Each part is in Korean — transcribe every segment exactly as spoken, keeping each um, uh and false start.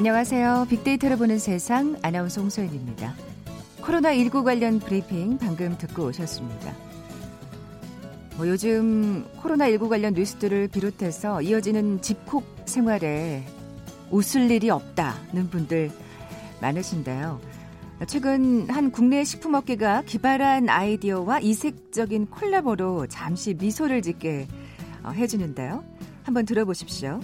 안녕하세요. 빅데이터를 보는 세상 아나운서 홍소연입니다. 코로나십구 관련 브리핑 방금 듣고 오셨습니다. 뭐 요즘 코로나십구 관련 뉴스들을 비롯해서 이어지는 집콕 생활에 웃을 일이 없다는 분들 많으신데요. 최근 한 국내 식품업계가 기발한 아이디어와 이색적인 콜라보로 잠시 미소를 짓게 해주는데요. 한번 들어보십시오.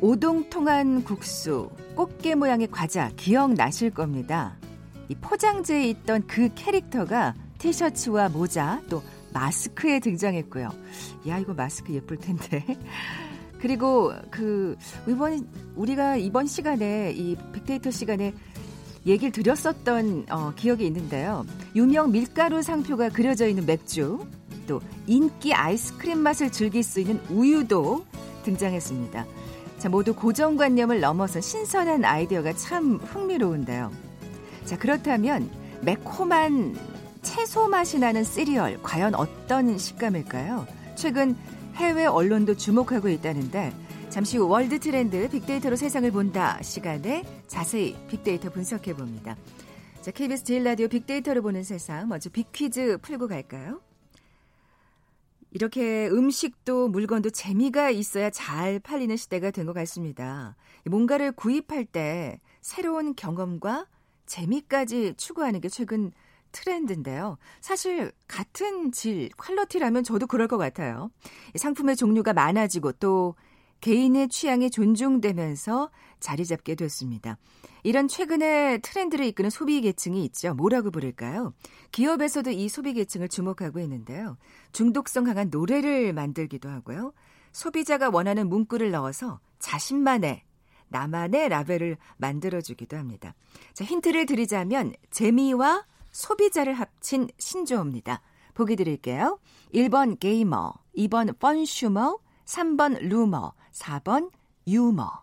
오동통한 국수, 꽃게 모양의 과자 기억나실 겁니다. 이 포장지에 있던 그 캐릭터가 티셔츠와 모자 또 마스크에 등장했고요. 야, 이거 마스크 예쁠 텐데. 그리고 그 이번 우리가 이번 시간에 이 빅데이터 시간에 얘기를 드렸었던 어, 기억이 있는데요. 유명 밀가루 상표가 그려져 있는 맥주, 또 인기 아이스크림 맛을 즐길 수 있는 우유도 등장했습니다. 자, 모두 고정관념을 넘어선 신선한 아이디어가 참 흥미로운데요. 자, 그렇다면 매콤한 채소 맛이 나는 시리얼, 과연 어떤 식감일까요? 최근 해외 언론도 주목하고 있다는데 잠시 후 월드 트렌드 빅데이터로 세상을 본다 시간에 자세히 빅데이터 분석해봅니다. 자, 케이비에스 제일 라디오 빅데이터를 보는 세상, 먼저 빅퀴즈 풀고 갈까요? 이렇게 음식도 물건도 재미가 있어야 잘 팔리는 시대가 된 것 같습니다. 뭔가를 구입할 때 새로운 경험과 재미까지 추구하는 게 최근 트렌드인데요. 사실 같은 질, 퀄리티라면 저도 그럴 것 같아요. 상품의 종류가 많아지고 또 개인의 취향이 존중되면서 자리 잡게 됐습니다. 이런 최근의 트렌드를 이끄는 소비계층이 있죠. 뭐라고 부를까요? 기업에서도 이 소비계층을 주목하고 있는데요. 중독성 강한 노래를 만들기도 하고요. 소비자가 원하는 문구를 넣어서 자신만의, 나만의 라벨을 만들어주기도 합니다. 자, 힌트를 드리자면 재미와 소비자를 합친 신조어입니다. 보기 드릴게요. 일 번 게이머, 이 번 펀슈머, 삼 번 루머, 사 번 유머.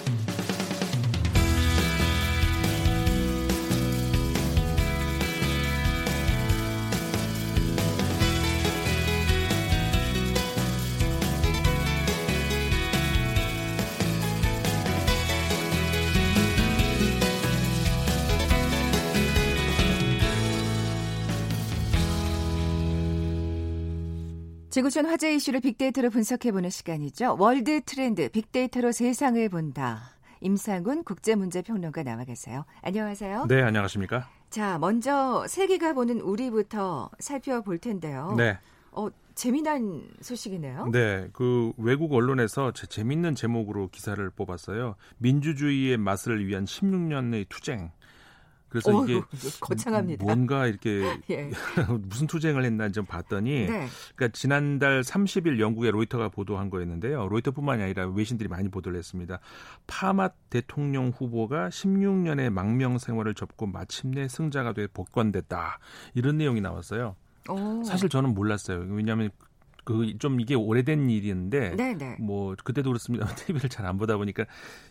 지구촌 화제 이슈를 빅데이터로 분석해보는 시간이죠. 월드 트렌드 빅데이터로 세상을 본다. 임상훈 국제문제평론가 나와 계세요. 안녕하세요. 네, 안녕하십니까. 자, 먼저 세계가 보는 우리부터 살펴볼 텐데요. 네. 어, 재미난 소식이네요. 네, 그 외국 언론에서 제, 재밌는 제목으로 기사를 뽑았어요. 민주주의의 맛을 위한 십육 년의 투쟁. 그래서 오, 이게 거창합니다. 뭔가 이렇게 예. 무슨 투쟁을 했나 좀 봤더니 네. 그러니까 지난달 삼십 일 영국의 로이터가 보도한 거였는데요. 로이터뿐만이 아니라 외신들이 많이 보도를 했습니다. 파마 대통령 후보가 십육 년의 망명 생활을 접고 마침내 승자가 돼 복권됐다. 이런 내용이 나왔어요. 오. 사실 저는 몰랐어요. 왜냐하면 그 좀 이게 오래된 일인데 네네. 뭐 그때도 그렇습니다만 티비를 잘 안 보다 보니까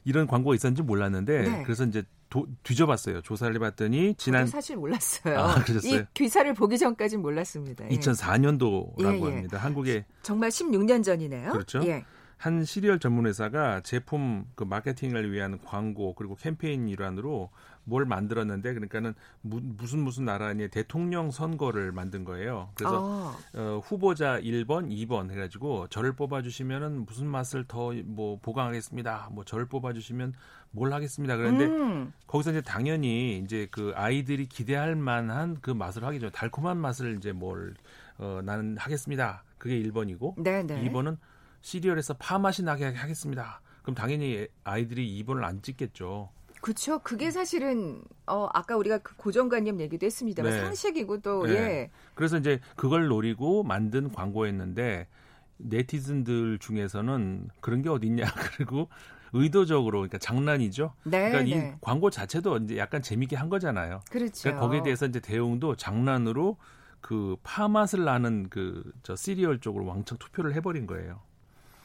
이런 광고가 있었는지 몰랐는데 네. 그래서 이제 도, 뒤져봤어요. 조사를 해봤더니 지난 사실 몰랐어요. 아, 그러셨어요? 이 기사를 보기 전까지는 몰랐습니다. 예. 이천사 년도라고 예, 예. 합니다. 한국에 정말 십육 년 전이네요. 그렇죠. 예. 한 시리얼 전문 회사가 제품 그 마케팅을 위한 광고 그리고 캠페인 일환으로 뭘 만들었는데 그러니까는 무, 무슨 무슨 나라의 대통령 선거를 만든 거예요. 그래서 아. 어, 후보자 일 번, 이 번 해가지고 저를 뽑아주시면은 무슨 맛을 더 뭐 보강하겠습니다. 뭐 저를 뽑아주시면 뭘 하겠습니다. 그런데 음. 거기서 이제 당연히 이제 그 아이들이 기대할 만한 그 맛을 하겠죠. 달콤한 맛을 이제 뭘 어, 나는 하겠습니다. 그게 일 번이고 네네. 이 번은 시리얼에서 파 맛이 나게 하겠습니다. 그럼 당연히 아이들이 이 번을 안 찍겠죠. 그렇죠. 그게 사실은 어, 아까 우리가 그 고정관념 얘기도 했습니다만 네. 상식이고 또 네. 예. 그래서 이제 그걸 노리고 만든 광고였는데 네티즌들 중에서는 그런 게 어딨냐. 그리고 의도적으로, 그러니까 장난이죠. 네, 그러니까 네. 이 광고 자체도 이제 약간 재미있게 한 거잖아요. 그렇죠. 그러니까 거기에 대해서 이제 대응도 장난으로 그 파맛을 나는 그 저 시리얼 쪽으로 왕창 투표를 해버린 거예요.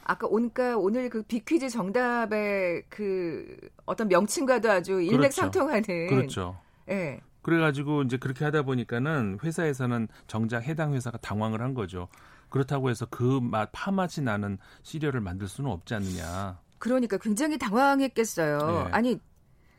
아까 오니까 오늘 그 비퀴즈 정답의 그 어떤 명칭과도 아주 일맥상통하는. 그렇죠. 그렇죠. 네. 그래가지고 이제 그렇게 하다 보니까는 회사에서는 정작 해당 회사가 당황을 한 거죠. 그렇다고 해서 그 맛, 파맛이 나는 시리얼을 만들 수는 없지 않느냐. 그러니까 굉장히 당황했겠어요. 네. 아니,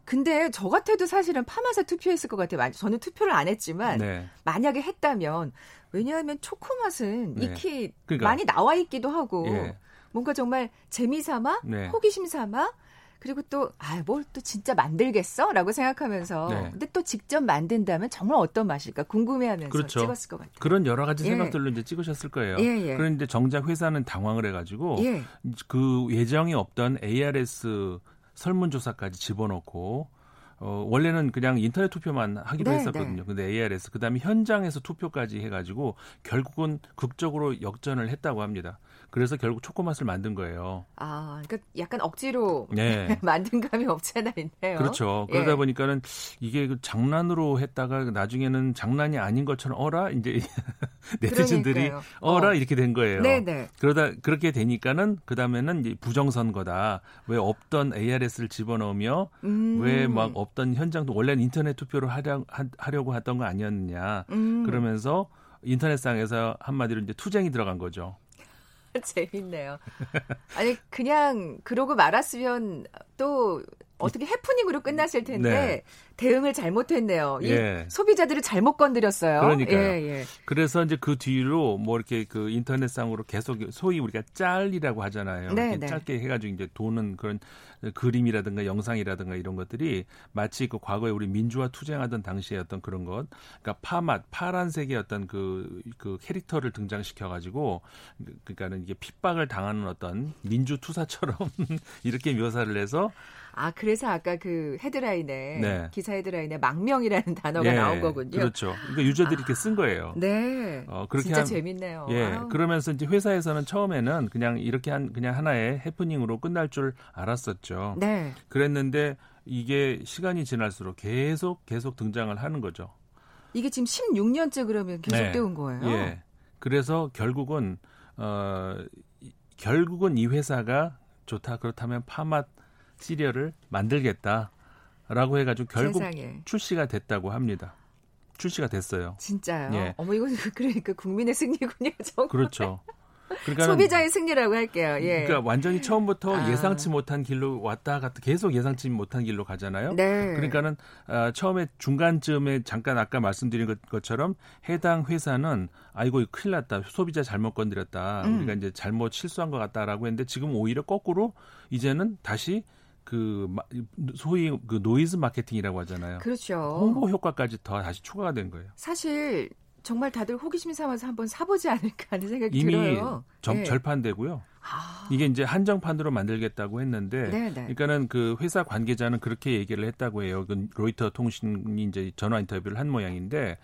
근데 저 같아도 사실은 파맛에 투표했을 것 같아요. 저는 투표를 안 했지만 네. 만약에 했다면, 왜냐하면 초코맛은 네. 익히 그러니까. 많이 나와 있기도 하고 네. 뭔가 정말 재미삼아, 네. 호기심삼아, 그리고 또 아, 뭘 또 진짜 만들겠어? 라고 생각하면서 네. 근데 또 직접 만든다면 정말 어떤 맛일까 궁금해하면서 그렇죠. 찍었을 것 같아요. 그런 여러 가지 생각들로 예. 이제 찍으셨을 거예요. 예, 예. 그런데 정작 회사는 당황을 해가지고 예. 그 예정이 없던 에이아르에스 설문조사까지 집어넣고 어, 원래는 그냥 인터넷 투표만 하기로 네, 했었거든요. 네. 근데 에이아르에스, 그 다음에 현장에서 투표까지 해가지고 결국은 극적으로 역전을 했다고 합니다. 그래서 결국 초코맛을 만든 거예요. 아, 그러니까 약간 억지로 네. 만든 감이 없지 않아 있네요. 그렇죠. 그러다 예. 보니까는 이게 장난으로 했다가 나중에는 장난이 아닌 것처럼 어라? 이제 네티즌들이 어라? 어. 이렇게 된 거예요. 네네. 그러다, 그렇게 되니까는 그 다음에는 이제 부정선거다. 왜 없던 에이아르에스를 집어넣으며 음. 왜 막 없던 현장도 원래는 인터넷 투표를 하려, 하려고 했던 거 아니었느냐. 음. 그러면서 인터넷상에서 한마디로 이제 투쟁이 들어간 거죠. 재밌네요. 아니 그냥 그러고 말았으면 또 어떻게 해프닝으로 끝났을 텐데 네. 대응을 잘못했네요. 예. 이 소비자들을 잘못 건드렸어요. 그러니까요. 예, 예. 그래서 이제 그 뒤로 뭐 이렇게 그 인터넷상으로 계속 소위 우리가 짤이라고 하잖아요. 네, 이렇게 네. 짧게 해가지고 이제 도는 그런 그림이라든가 영상이라든가 이런 것들이 마치 그 과거에 우리 민주화 투쟁하던 당시의 어떤 그런 것, 그러니까 파맛 파란색의 어떤 그, 그 캐릭터를 등장시켜가지고 그러니까는 이게 핍박을 당하는 어떤 민주 투사처럼 이렇게 묘사를 해서. 아, 그래서 아까 그 헤드라인에 네. 기사 헤드라인에 망명이라는 단어가 네, 나온 거군요. 그렇죠. 그러니까 유저들이 아, 이렇게 쓴 거예요. 네. 어, 그렇게 진짜 한, 재밌네요. 예. 아우. 그러면서 이제 회사에서는 처음에는 그냥 이렇게 한 그냥 하나의 해프닝으로 끝날 줄 알았었죠. 네. 그랬는데 이게 시간이 지날수록 계속 계속 등장을 하는 거죠. 이게 지금 십육 년째 그러면 계속돼 온 네. 거예요. 예. 그래서 결국은 어, 결국은 이 회사가 좋다. 그렇다면 파맛 시리얼을 만들겠다라고 해가지고 결국 세상에. 출시가 됐다고 합니다. 출시가 됐어요. 진짜요? 예. 어머 이건 그러니까 국민의 승리군요. 정말. 그렇죠. 그러니까 소비자의 승리라고 할게요. 예. 그러니까 완전히 처음부터 아. 예상치 못한 길로 왔다 갔다 계속 예상치 못한 길로 가잖아요. 네. 그러니까는 아, 처음에 중간쯤에 잠깐 아까 말씀드린 것, 것처럼 해당 회사는 아이고 큰일 났다. 소비자 잘못 건드렸다. 음. 우리가 이제 잘못 실수한 것 같다라고 했는데 지금 오히려 거꾸로 이제는 다시 그 소위 그 노이즈 마케팅이라고 하잖아요. 그렇죠. 홍보 효과까지 더 다시 추가가 된 거예요. 사실 정말 다들 호기심 삼아서 한번 사보지 않을까 하는 생각이 이미 들어요. 이미 예. 절판되고요. 아. 이게 이제 한정판으로 만들겠다고 했는데, 네네. 그러니까는 그 회사 관계자는 그렇게 얘기를 했다고 해요. 그 로이터 통신이 이제 전화 인터뷰를 한 모양인데,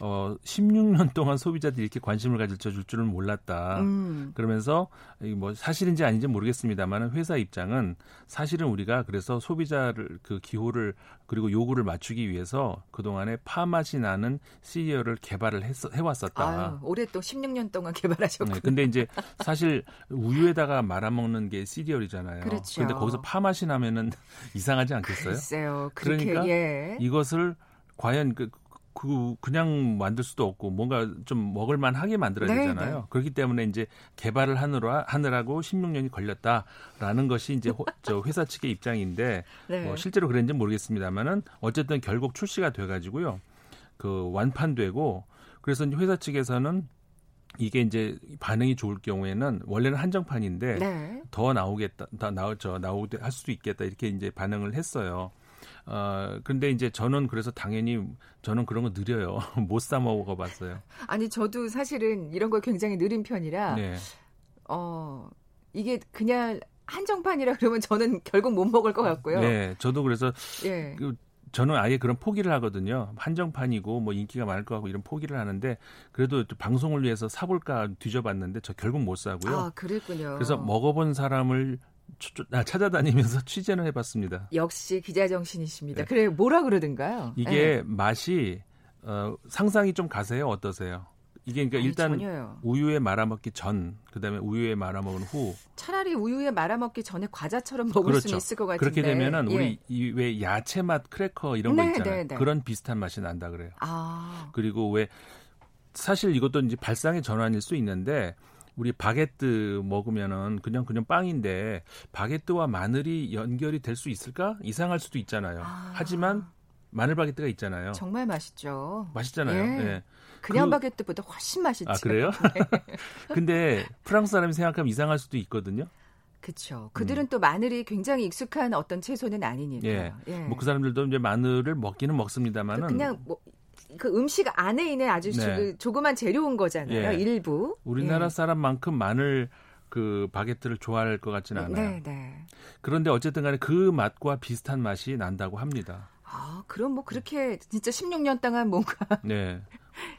어, 십육 년 동안 소비자들이 이렇게 관심을 가질 줄 줄은 몰랐다. 음. 그러면서 뭐 사실인지 아닌지 모르겠습니다만 회사 입장은 사실은 우리가 그래서 소비자를 그 기호를 그리고 요구를 맞추기 위해서 그 동안에 파맛이 나는 시리얼을 개발을 했어, 해왔었다. 아유, 오랫동안 십육 년 동안 개발하셨군요. 네, 근데 이제 사실 우유 에다가 말아먹는 게 시리얼이잖아요. 그런데 그렇죠. 거기서 파맛이 나면은 이상하지 않겠어요? 글쎄요. 그렇게, 그러니까 예. 이것을 과연 그, 그 그냥 만들 수도 없고 뭔가 좀 먹을만하게 만들어야 네, 되잖아요. 네. 그렇기 때문에 이제 개발을 하느라 하느라고 십육 년이 걸렸다라는 것이 이제 호, 저 회사 측의 입장인데 네. 뭐 실제로 그랬는지 모르겠습니다만은 어쨌든 결국 출시가 돼가지고요. 그 완판되고 그래서 이제 회사 측에서는 이게 이제 반응이 좋을 경우에는 원래는 한정판인데 네. 더 나오겠다, 더 나오죠, 나오게 할 수도 있겠다 이렇게 이제 반응을 했어요. 어, 근데 이제 저는 그래서 당연히 저는 그런 거 느려요. 못 사 먹어봤어요. 아니 저도 사실은 이런 거 굉장히 느린 편이라 네. 어, 이게 그냥 한정판이라 그러면 저는 결국 못 먹을 것 같고요. 네, 저도 그래서. 예. 그, 저는 아예 그런 포기를 하거든요. 한정판이고 뭐 인기가 많을 거 하고 이런 포기를 하는데 그래도 방송을 위해서 사볼까 뒤져봤는데 저 결국 못 사고요. 아, 그랬군요. 그래서 먹어본 사람을 찾아다니면서 취재는 해봤습니다. 역시 기자 정신이십니다. 네. 그래 뭐라 그러든가요? 이게 네. 맛이 어, 상상이 좀 가세요? 어떠세요? 이게 그러니까 아니, 일단 전혀요. 우유에 말아먹기 전, 그다음에 우유에 말아먹은 후. 차라리 우유에 말아먹기 전에 과자처럼 먹을 그렇죠. 수는 있을 것 같은데. 그렇게 되면은 예. 우리 이 왜 야채 맛 크래커 이런 네, 거 있잖아요. 네, 네. 그런 비슷한 맛이 난다 그래요. 아. 그리고 왜 사실 이것도 이제 발상의 전환일 수 있는데 우리 바게트 먹으면은 그냥 그냥 빵인데 바게트와 마늘이 연결이 될 수 있을까? 이상할 수도 있잖아요. 아. 하지만 마늘 바게트가 있잖아요. 정말 맛있죠. 맛있잖아요. 예. 네. 그냥 그, 바게트보다 훨씬 맛있죠. 아, 그래요? 근데 프랑스 사람이 생각하면 이상할 수도 있거든요. 그렇죠. 그들은 음. 또 마늘이 굉장히 익숙한 어떤 채소는 아니니까. 예. 예. 뭐 그 사람들도 이제 마늘을 먹기는 먹습니다만은. 그냥 뭐 그 음식 안에 있는 아주 네. 조그만 재료인 거잖아요. 예. 일부. 우리나라 예. 사람만큼 마늘 그 바게트를 좋아할 것 같지는 않아요. 네, 네. 그런데 어쨌든 간에 그 맛과 비슷한 맛이 난다고 합니다. 아, 그럼 뭐 그렇게 진짜 십육 년 동안 뭔가 네.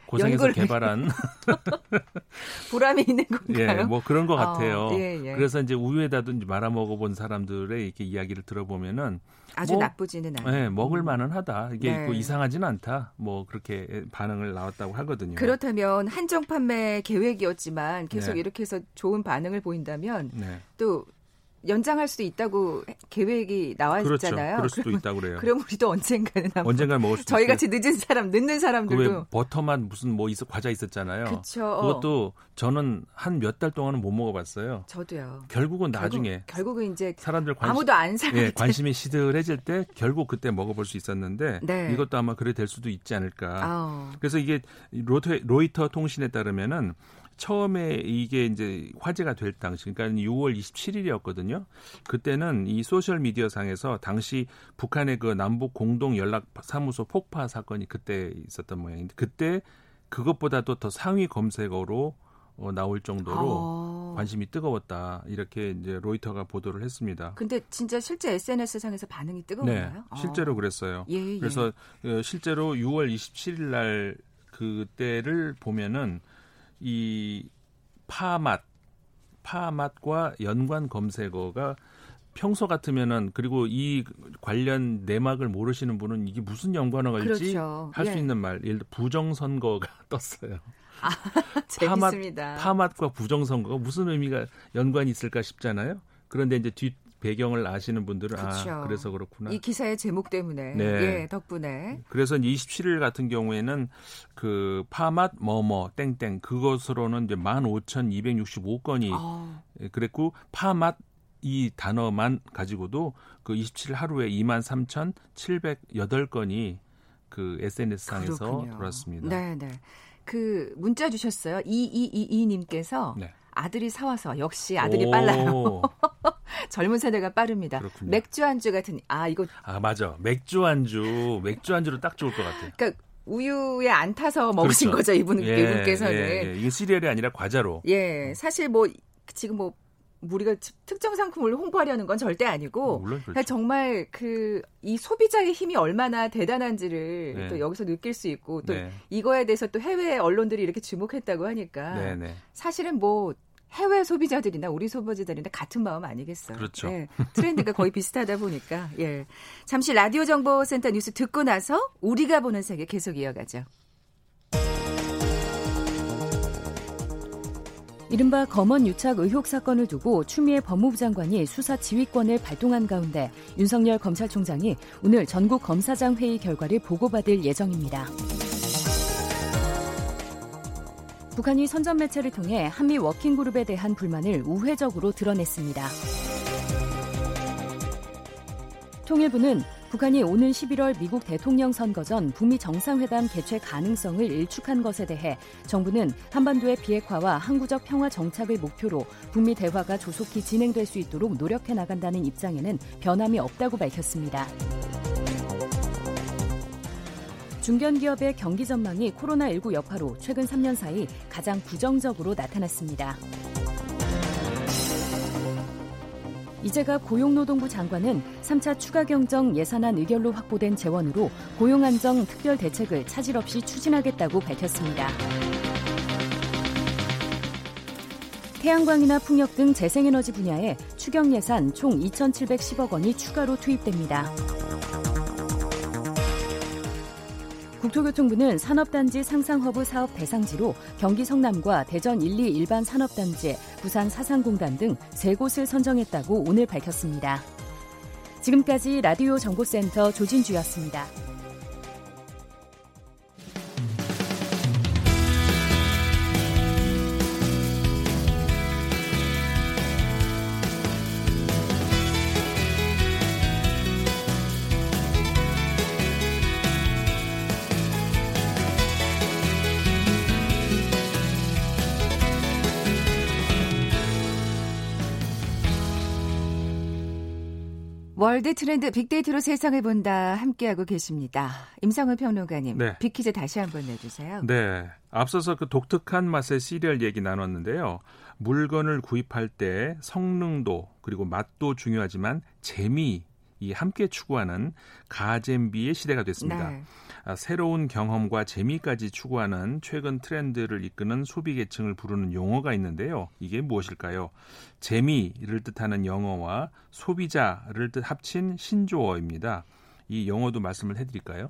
고생해서 개발한 보람이 있는 건가요? 예, 뭐 그런 것 같아요. 어, 예, 예. 그래서 이제 우유에다도 이제 말아 먹어본 사람들의 이렇게 이야기를 들어보면은 아주 뭐, 나쁘지는 않아요. 예, 먹을 만은 하다. 이게 네. 뭐 이상하지는 않다. 뭐 그렇게 반응을 나왔다고 하거든요. 그렇다면 한정 판매 계획이었지만 계속 네. 이렇게 해서 좋은 반응을 보인다면 네. 또. 연장할 수도 있다고 계획이 나와 그렇죠. 있잖아요. 그럴 수도 그러면, 있다고 그래요. 그럼 우리도 언젠가는 한번 언젠가 먹을 수 있어요. 저희 같이 늦은 사람, 늦는 사람들도 버터맛 무슨 뭐 있어 과자 있었잖아요. 그쵸. 그것도 저는 한 몇 달 동안은 못 먹어봤어요. 저도요. 결국은 결국, 나중에 결국은 이제 사람들 관심, 아무도 안 사는 예, 관심이 시들해질 때 결국 그때 먹어볼 수 있었는데 네. 이것도 아마 그래 될 수도 있지 않을까. 아오. 그래서 이게 로테, 로이터 통신에 따르면은. 처음에 이게 이제 화제가 될 당시, 그러니까 유월 이십칠일이었거든요. 그때는 이 소셜 미디어 상에서 당시 북한의 그 남북 공동 연락 사무소 폭파 사건이 그때 있었던 모양인데 그때 그것보다도 더 상위 검색어로 어, 나올 정도로 아... 관심이 뜨거웠다 이렇게 이제 로이터가 보도를 했습니다. 근데 진짜 실제 에스엔에스 상에서 반응이 뜨거웠나요? 네, 실제로 아... 그랬어요. 예, 예. 그래서 실제로 유월 이십칠일 날 그때를 보면은. 이 파맛, 파맛과 연관 검색어가 평소 같으면은 그리고 이 관련 내막을 모르시는 분은 이게 무슨 연관어가 있지? 그렇죠. 할 수 예. 있는 말, 예를 들어 부정선거가 떴어요. 아, 파맛, 재밌습니다. 파맛과 부정선거가 무슨 의미가 연관이 있을까 싶잖아요. 그런데 이제 뒷 배경을 아시는 분들은 그렇죠. 아, 그래서 그렇구나. 이 기사의 제목 때문에, 네. 예, 덕분에. 그래서 이십칠 일 같은 경우에는 그 파맛 뭐뭐 땡땡 그것으로는 이제 만 오천이백육십오 건이 어. 그랬고 파맛 이 단어만 가지고도 그 이십칠 일 하루에 이만 삼천칠백팔 건이 그 에스엔에스 상에서 돌았습니다. 네, 네. 그 문자 주셨어요. 이이이이 님께서 네. 아들이 사와서 역시 아들이 오. 빨라요. 젊은 세대가 빠릅니다. 그렇군요. 맥주 안주 같은 아 이거 아 맞아 맥주 안주 맥주 안주로 딱 좋을 것 같아요. 그러니까 우유에 안 타서 먹으신 그렇죠. 거죠 이분 예, 이분께서는 예, 예. 이게 시리얼이 아니라 과자로. 예 사실 뭐 지금 뭐 우리가 특정 상품을 홍보하려는 건 절대 아니고 물론 그렇죠. 정말 그 이 소비자의 힘이 얼마나 대단한지를 네. 또 여기서 느낄 수 있고 또 네. 이거에 대해서 또 해외 언론들이 이렇게 주목했다고 하니까 네, 네. 사실은 뭐. 해외 소비자들이나 우리 소비자들이나 같은 마음 아니겠어요. 그렇죠. 예, 트렌드가 거의 비슷하다 보니까. 예. 잠시 라디오 정보센터 뉴스 듣고 나서 우리가 보는 세계 계속 이어가죠. 이른바 검언 유착 의혹 사건을 두고 추미애 법무부 장관이 수사 지휘권을 발동한 가운데 윤석열 검찰총장이 오늘 전국 검사장 회의 결과를 보고받을 예정입니다. 북한이 선전 매체를 통해 한미 워킹그룹에 대한 불만을 우회적으로 드러냈습니다. 통일부는 북한이 오는 십일월 미국 대통령 선거 전 북미 정상회담 개최 가능성을 일축한 것에 대해 정부는 한반도의 비핵화와 항구적 평화 정착을 목표로 북미 대화가 조속히 진행될 수 있도록 노력해 나간다는 입장에는 변함이 없다고 밝혔습니다. 중견기업의 경기 전망이 코로나십구 여파로 최근 삼 년 사이 가장 부정적으로 나타났습니다. 이제갑 고용노동부 장관은 삼 차 추가경정 예산안 의결로 확보된 재원으로 고용안정 특별대책을 차질 없이 추진하겠다고 밝혔습니다. 태양광이나 풍력 등 재생에너지 분야에 추경 예산 총 이천칠백십억 원이 추가로 투입됩니다. 국토교통부는 산업단지 상상허브 사업 대상지로 경기 성남과 대전 일, 이 일반 산업단지, 부산 사상공단 등 세 곳을 선정했다고 오늘 밝혔습니다. 지금까지 라디오 정보센터 조진주였습니다. 월드 트렌드 빅데이터로 세상을 본다 함께하고 계십니다. 임상훈 평론가님, 네. 빅퀴즈 다시 한번 내주세요. 네, 앞서서 그 독특한 맛의 시리얼 얘기 나눴는데요. 물건을 구입할 때 성능도 그리고 맛도 중요하지만 재미 이 함께 추구하는 가잼비의 시대가 됐습니다. 네. 새로운 경험과 재미까지 추구하는 최근 트렌드를 이끄는 소비계층을 부르는 용어가 있는데요. 이게 무엇일까요? 재미를 뜻하는 영어와 소비자를 뜻 합친 신조어입니다. 이 영어도 말씀을 해드릴까요?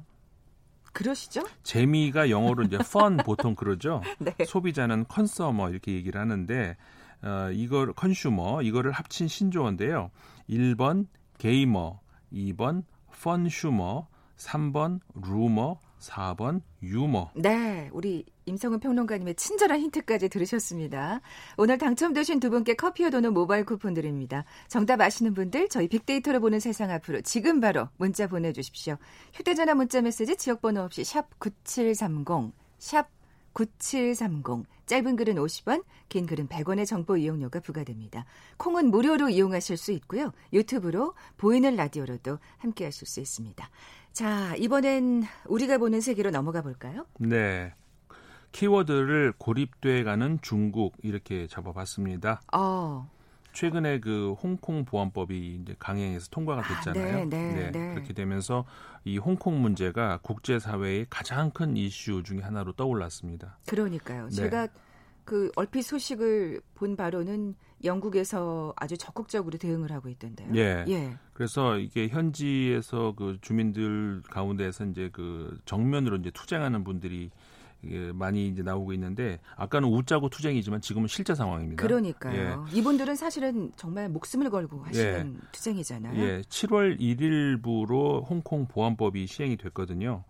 그러시죠? 재미가 영어로 이제 fun 보통 그러죠. 네. 소비자는 consumer 이렇게 얘기를 하는데 어, 이걸 consumer 이거를 합친 신조어인데요. 일 번 게이머, 이 번 펀슈머, 삼 번 루머, 사 번 유머. 네, 우리 임성훈 평론가님의 친절한 힌트까지 들으셨습니다. 오늘 당첨되신 두 분께 커피와 도넛 모바일 쿠폰 드립니다. 정답 아시는 분들 저희 빅데이터로 보는 세상 앞으로 지금 바로 문자 보내주십시오. 휴대전화 문자 메시지 지역번호 없이 샵 구칠삼공, 샵 구칠삼공. 짧은 글은 오십 원, 긴 글은 백 원의 정보 이용료가 부과됩니다. 콩은 무료로 이용하실 수 있고요. 유튜브로 보이는 라디오로도 함께하실 수 있습니다. 자, 이번엔 우리가 보는 세계로 넘어가 볼까요? 네. 키워드를 고립돼가는 중국 이렇게 잡아봤습니다. 어. 최근에 그 홍콩 보안법이 이제 강행해서 통과가 됐잖아요. 아, 네, 네, 네, 네. 그렇게 되면서 이 홍콩 문제가 국제사회의 가장 큰 이슈 중에 하나로 떠올랐습니다. 그러니까요. 네. 제가 그 얼핏 소식을 본 바로는 영국에서 아주 적극적으로 대응을 하고 있던데요. 예. 예. 그래서 이게 현지에서 그 주민들 가운데서 이제 그 정면으로 이제 투쟁하는 분들이 많이 이제 나오고 있는데 아까는 웃자고 투쟁이지만 지금은 실제 상황입니다. 그러니까요. 예. 이분들은 사실은 정말 목숨을 걸고 하시는 예. 투쟁이잖아요. 예. 칠월 일일부로 홍콩 보안법이 시행이 됐거든요.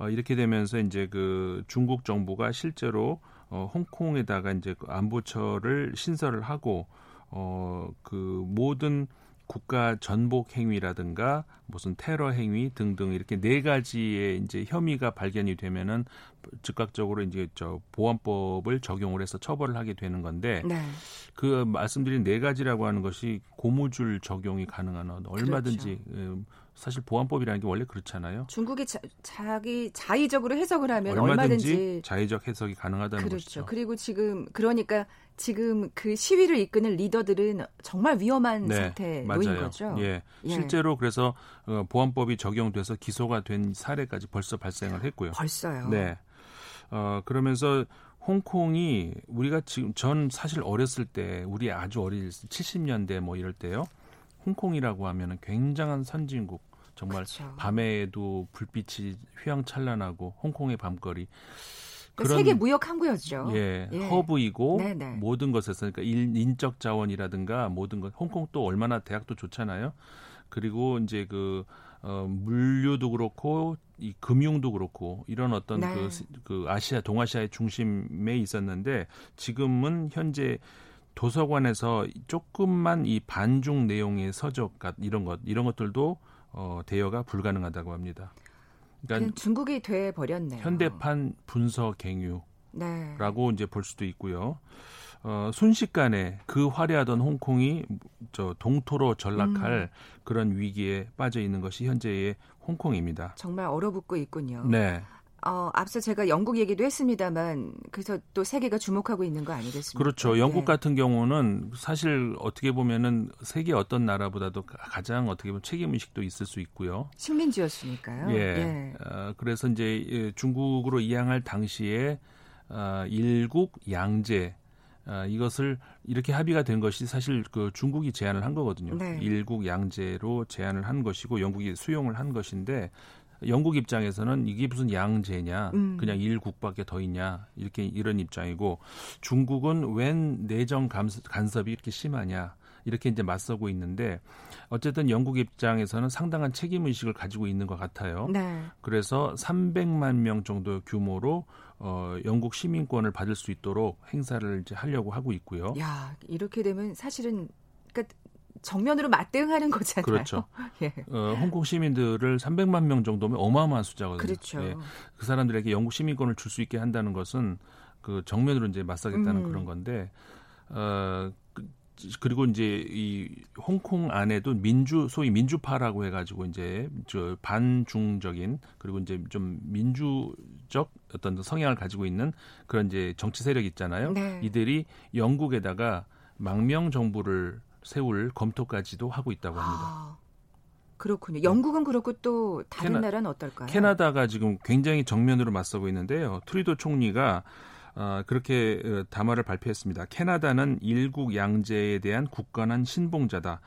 어, 이렇게 되면서 이제 그 중국 정부가 실제로 어, 홍콩에다가 이제 그 안보처를 신설을 하고 어, 그 모든 국가 전복 행위라든가 무슨 테러 행위 등등 이렇게 네 가지의 이제 혐의가 발견이 되면은 즉각적으로 이제 저 보안법을 적용을 해서 처벌을 하게 되는 건데 네. 그 말씀드린 네 가지라고 하는 것이 고무줄 적용이 가능한 얼마든지 그렇죠. 사실 보안법이라는 게 원래 그렇잖아요. 중국이 자, 자기 자의적으로 해석을 하면 얼마든지, 얼마든지 자의적 해석이 가능하다는 그렇죠. 것이죠. 그리고 지금 그러니까 지금 그 시위를 이끄는 리더들은 정말 위험한 네, 상태에 맞아요. 놓인 거죠. 예. 예. 실제로 그래서 보안법이 적용돼서 기소가 된 사례까지 벌써 발생을 했고요. 벌써요. 네. 어, 그러면서 홍콩이 우리가 지금 전 사실 어렸을 때 우리 아주 어릴 칠십 년대 뭐 이럴 때요. 홍콩이라고 하면은 굉장한 선진국 정말 그렇죠. 밤에도 불빛이 휘황찬란하고 홍콩의 밤거리 그런, 세계 무역 항구였죠. 예, 예. 허브이고 네네. 모든 것에서 그러니까 인, 인적 자원이라든가 모든 것 홍콩 또 얼마나 대학도 좋잖아요. 그리고 이제 그 어, 물류도 그렇고 이 금융도 그렇고 이런 어떤 네. 그, 그 아시아 동아시아의 중심에 있었는데 지금은 현재 도서관에서 조금만 이 반중 내용의 서적 이런 것 이런 것들도 어, 대여가 불가능하다고 합니다. 그러니까 중국이 돼 버렸네요. 현대판 분서 갱유라고 네. 이제 볼 수도 있고요. 어, 순식간에 그 화려하던 홍콩이 저 동토로 전락할 음. 그런 위기에 빠져 있는 것이 현재의 홍콩입니다. 정말 얼어붙고 있군요. 네. 어, 앞서 제가 영국 얘기도 했습니다만 그래서 또 세계가 주목하고 있는 거 아니겠습니까? 그렇죠. 영국 네. 같은 경우는 사실 어떻게 보면은 세계 어떤 나라보다도 가장 어떻게 보면 책임의식도 있을 수 있고요. 식민지였으니까요. 예. 예. 어, 그래서 이제 중국으로 이양할 당시에 어, 일국 양제 어, 이것을 이렇게 합의가 된 것이 사실 그 중국이 제안을 한 거거든요. 네. 일국 양제로 제안을 한 것이고 영국이 수용을 한 것인데 영국 입장에서는 이게 무슨 양제냐, 음. 그냥 일국밖에 더 있냐, 이렇게 이런 입장이고 중국은 웬 내정 간섭이 이렇게 심하냐, 이렇게 이제 맞서고 있는데 어쨌든 영국 입장에서는 상당한 책임의식을 가지고 있는 것 같아요. 네. 그래서 삼백만 명 정도 규모로 어, 영국 시민권을 받을 수 있도록 행사를 이제 하려고 하고 있고요. 야, 이렇게 되면 사실은 그러니까 정면으로 맞대응하는 거잖아요. 그렇죠. 예. 어, 홍콩 시민들을 삼백만 명 정도면 어마어마한 숫자거든요. 그렇죠. 예. 그 사람들에게 영국 시민권을 줄 수 있게 한다는 것은 그 정면으로 이제 맞서겠다는 음. 그런 건데, 어, 그, 그리고 이제 이 홍콩 안에도 민주 소위 민주파라고 해가지고 이제 저 반중적인 그리고 이제 좀 민주적 어떤 성향을 가지고 있는 그런 이제 정치 세력 있잖아요. 네. 이들이 영국에다가 망명 정부를 세울 검토까지도 하고 있다고 합니다. 아, 그렇군요. 영국은 그렇고 또 다른 캐나, 나라는 어떨까요? 캐나다가 지금 굉장히 정면으로 맞서고 있는데요. 트뤼도 총리가 어, 그렇게 담화를 발표했습니다. 캐나다는 일국 양제에 대한 국가난 신봉자다.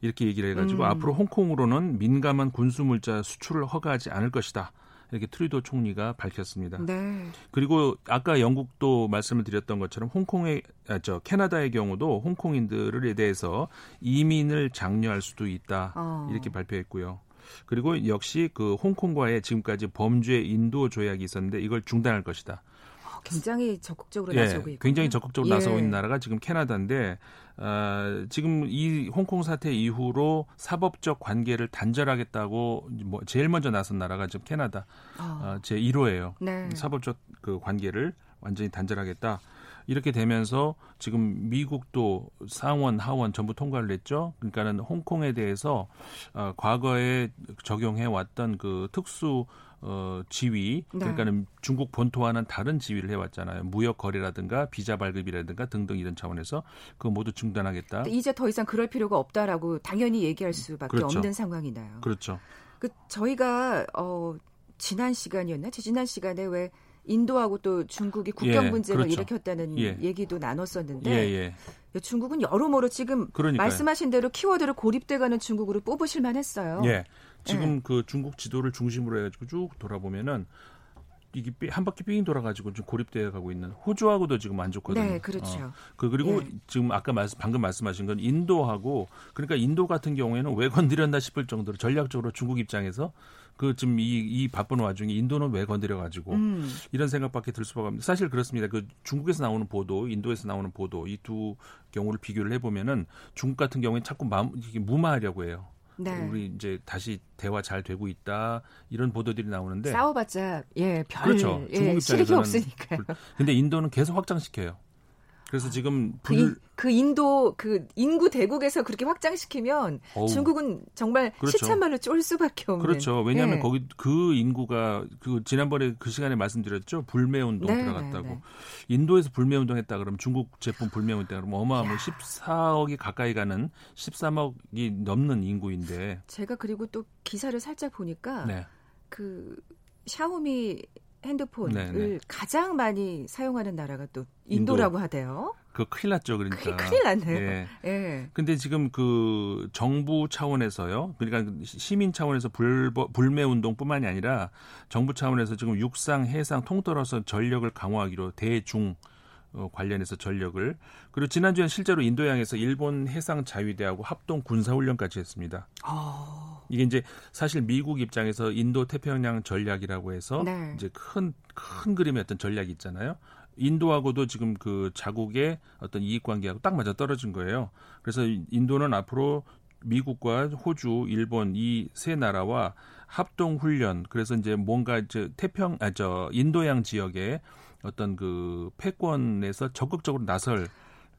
이렇게 얘기를 해가지고 음. 앞으로 홍콩으로는 민감한 군수물자 수출을 허가하지 않을 것이다. 이렇게 트뤼도 총리가 밝혔습니다. 네. 그리고 아까 영국도 말씀을 드렸던 것처럼 홍콩의 아, 저 캐나다의 경우도 홍콩인들에 대해서 이민을 장려할 수도 있다. 어. 이렇게 발표했고요. 그리고 역시 그 홍콩과의 지금까지 범죄 인도 조약이 있었는데 이걸 중단할 것이다. 어, 굉장히 적극적으로 예, 나서고 있고 굉장히 적극적으로 예. 나서고 있는 나라가 지금 캐나다인데 어, 지금 이 홍콩 사태 이후로 사법적 관계를 단절하겠다고 뭐 제일 먼저 나선 나라가 지금 캐나다 어. 어, 제일 호예요. 네. 사법적 그 관계를 완전히 단절하겠다. 이렇게 되면서 지금 미국도 상원, 하원 전부 통과를 했죠. 그러니까는 홍콩에 대해서 어, 과거에 적용해왔던 그 특수 어, 지위, 네. 그러니까는 중국 본토와는 다른 지위를 해왔잖아요. 무역 거래라든가 비자 발급이라든가 등등 이런 차원에서 그거 모두 중단하겠다. 이제 더 이상 그럴 필요가 없다라고 당연히 얘기할 수밖에 그렇죠. 없는 상황이나요. 그렇죠. 그 저희가 어, 지난 시간이었나? 지난 시간에 왜 인도하고 또 중국이 국경 예, 문제를 그렇죠. 일으켰다는 예. 얘기도 나눴었는데 예, 예. 중국은 여러모로 지금 그러니까요. 말씀하신 대로 키워드를 고립돼가는 중국으로 뽑으실 만했어요. 예. 지금 예. 그 중국 지도를 중심으로 해가지고 쭉 돌아보면은 이게 한 바퀴 삥 돌아가지고 좀 고립되어 가고 있는 호주하고도 지금 안 좋거든요. 네, 그렇죠. 어. 그 그리고 예. 지금 아까 말씀 방금 말씀하신 건 인도하고 그러니까 인도 같은 경우에는 왜 건드렸나 싶을 정도로 전략적으로 중국 입장에서 그 지금 이, 이 바쁜 와중에 인도는 왜 건드려 가지고 음. 이런 생각밖에 들 수밖에 없는데 사실 그렇습니다. 그 중국에서 나오는 보도, 인도에서 나오는 보도 이 두 경우를 비교를 해보면은 중국 같은 경우에 자꾸 마, 이게 무마하려고 해요. 네. 우리 이제 다시 대화 잘 되고 있다 이런 보도들이 나오는데 싸워봤자 예 별 그렇죠. 중국 예, 실익이 없으니까요. 근데 인도는 계속 확장시켜요. 그래서 지금 그, 불... 그 인도 그 인구 대국에서 그렇게 확장시키면 어우. 중국은 정말 그렇죠. 시참말로 쫄 수밖에 없는. 그렇죠. 왜냐하면 예. 거기 그 인구가 그 지난번에 그 시간에 말씀드렸죠. 불매 운동 네, 들어갔다고. 네, 네. 인도에서 불매 운동했다 그러면 중국 제품 불매 운동 그러면 어마어마한 십사억이 가까이 가는 십삼억이 넘는 인구인데. 제가 그리고 또 기사를 살짝 보니까 네. 그 샤오미 핸드폰을 네네. 가장 많이 사용하는 나라가 또 인도라고 인도. 하대요. 그거 큰일 났죠. 그러니까. 큰일 났네요. 예. 예. 근데 지금 그 정부 차원에서요. 그러니까 시민 차원에서 불버, 불매운동뿐만이 아니라 정부 차원에서 지금 육상, 해상 통틀어서 전력을 강화하기로 대중 어, 관련해서 전력을. 그리고 지난주에는 실제로 인도양에서 일본 해상 자위대하고 합동 군사훈련까지 했습니다. 어... 이게 이제 사실 미국 입장에서 인도 태평양 전략이라고 해서 네. 이제 큰, 큰 그림의 어떤 전략이 있잖아요. 인도하고도 지금 그 자국의 어떤 이익 관계하고 딱 맞아 떨어진 거예요. 그래서 인도는 앞으로 미국과 호주, 일본 이 세 나라와 합동 훈련 그래서 이제 뭔가 이제 태평 아 저 인도양 지역의 어떤 그 패권에서 적극적으로 나설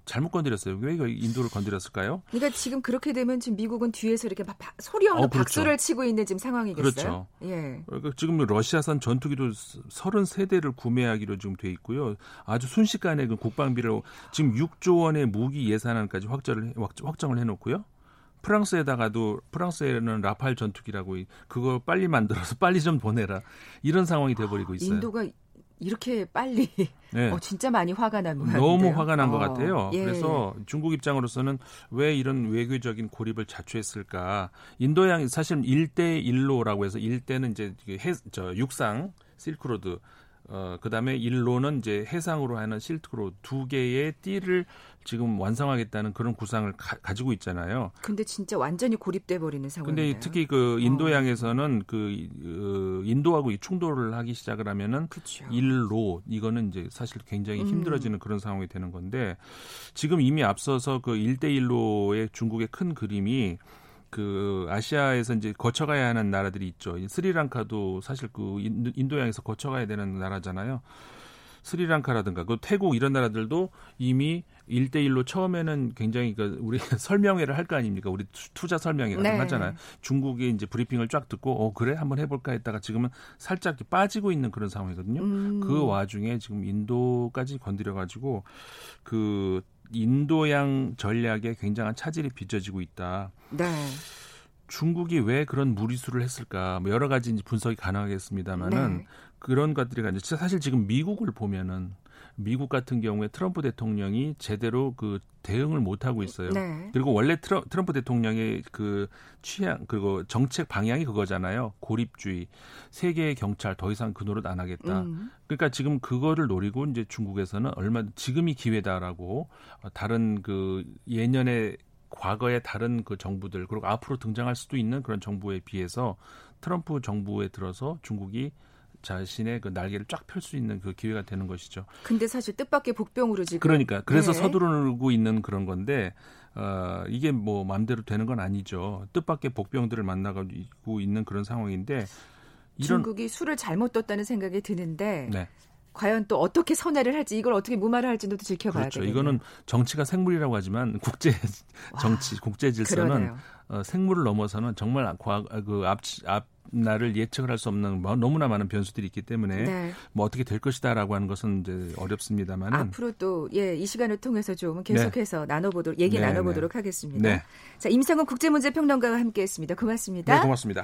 잘못 건드렸어요. 왜 인도를 건드렸을까요? 그러니까 지금 그렇게 되면 지금 미국은 뒤에서 이렇게 막 소리하고 어, 그렇죠. 박수를 치고 있는 지금 상황이겠어요. 그렇죠. 예. 그러니까 지금 러시아산 전투기도 서른세 대를 구매하기로 지금 돼 있고요. 아주 순식간에 그 국방비를 지금 육조 원의 무기 예산안까지 확정을 확정을 해놓고요. 프랑스에다가도 프랑스에는 라팔 전투기라고 그거 빨리 만들어서 빨리 좀 보내라 이런 상황이 돼버리고 있어요. 인도가 이렇게 빨리 네. 어, 진짜 많이 화가 난 것 같아요. 너무 화가 난 것 어. 같아요. 예. 그래서 중국 입장으로서는 왜 이런 외교적인 고립을 자초했을까. 인도양 사실 일대 일로라고 해서 일대는 이제 해, 저 육상 실크로드 어, 그다음에 일로는 이제 해상으로 하는 실크로드 두 개의 띠를 지금 완성하겠다는 그런 구상을 가, 가지고 있잖아요. 근데 진짜 완전히 고립돼 버리는 상황이에요. 근데 특히 그 인도양에서는 어. 그, 그 인도하고 이 충돌을 하기 시작을 하면은 그쵸. 일로 이거는 이제 사실 굉장히 힘들어지는 음. 그런 상황이 되는 건데 지금 이미 앞서서 그 일대 일로의 중국의 큰 그림이 그 아시아에서 이제 거쳐가야 하는 나라들이 있죠. 스리랑카도 사실 그 인도양에서 거쳐가야 되는 나라잖아요. 스리랑카라든가 그 태국 이런 나라들도 이미 일대일로 처음에는 굉장히 그러니까 우리 설명회를 할 거 아닙니까? 우리 투자 설명회를 네. 하잖아요. 중국이 이제 브리핑을 쫙 듣고 어 그래 한번 해볼까 했다가 지금은 살짝 빠지고 있는 그런 상황이거든요. 음. 그 와중에 지금 인도까지 건드려가지고 그 인도양 전략에 굉장한 차질이 빚어지고 있다. 네. 중국이 왜 그런 무리수를 했을까? 뭐 여러 가지 분석이 가능하겠습니다만은 네. 그런 것들이 이제 사실 지금 미국을 보면은 미국 같은 경우에 트럼프 대통령이 제대로 그 대응을 못 하고 있어요. 네. 그리고 원래 트러, 트럼프 대통령의 그 취향 그리고 정책 방향이 그거잖아요. 고립주의, 세계의 경찰 더 이상 그 노릇 안 하겠다. 음. 그러니까 지금 그거를 노리고 이제 중국에서는 얼마 지금이 기회다라고 다른 그 예년에 과거의 다른 그 정부들 그리고 앞으로 등장할 수도 있는 그런 정부에 비해서 트럼프 정부에 들어서 중국이 자신의 그 날개를 쫙 펼 수 있는 그 기회가 되는 것이죠. 근데 사실 뜻밖의 복병으로 지금 그러니까 그래서 네. 서두르고 있는 그런 건데 어, 이게 뭐 마음대로 되는 건 아니죠. 뜻밖의 복병들을 만나고 있는 그런 상황인데 이런, 중국이 수를 잘못 뒀다는 생각이 드는데. 네. 과연 또 어떻게 선회를 할지 이걸 어떻게 무마를 할지도 지켜봐야 되겠죠. 그렇죠. 이거는 정치가 생물이라고 하지만 국제 정치, 와, 국제 질서는 어, 생물을 넘어서는 정말 과, 그 앞, 앞날을 예측을 할 수 없는 너무나 많은 변수들이 있기 때문에 네. 뭐 어떻게 될 것이다라고 하는 것은 이제 어렵습니다만 앞으로 또 예, 이 시간을 통해서 좀 계속해서 네. 나눠보도록 얘기 네, 나눠보도록 네. 하겠습니다. 네. 자, 임상훈 국제문제평론가와 함께했습니다. 고맙습니다. 네, 고맙습니다.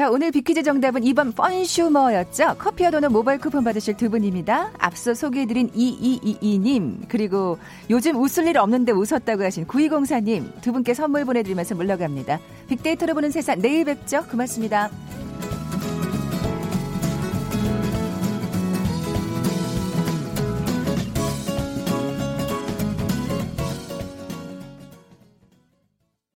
자, 오늘 빅퀴즈 정답은 이 번 펀슈머였죠. 커피와 도넛 모바일 쿠폰 받으실 두 분입니다. 앞서 소개해드린 이이이이 님 그리고 요즘 웃을 일 없는데 웃었다고 하신 구이공사 님 두 분께 선물 보내드리면서 물러갑니다. 빅데이터로 보는 세상 내일 뵙죠. 고맙습니다.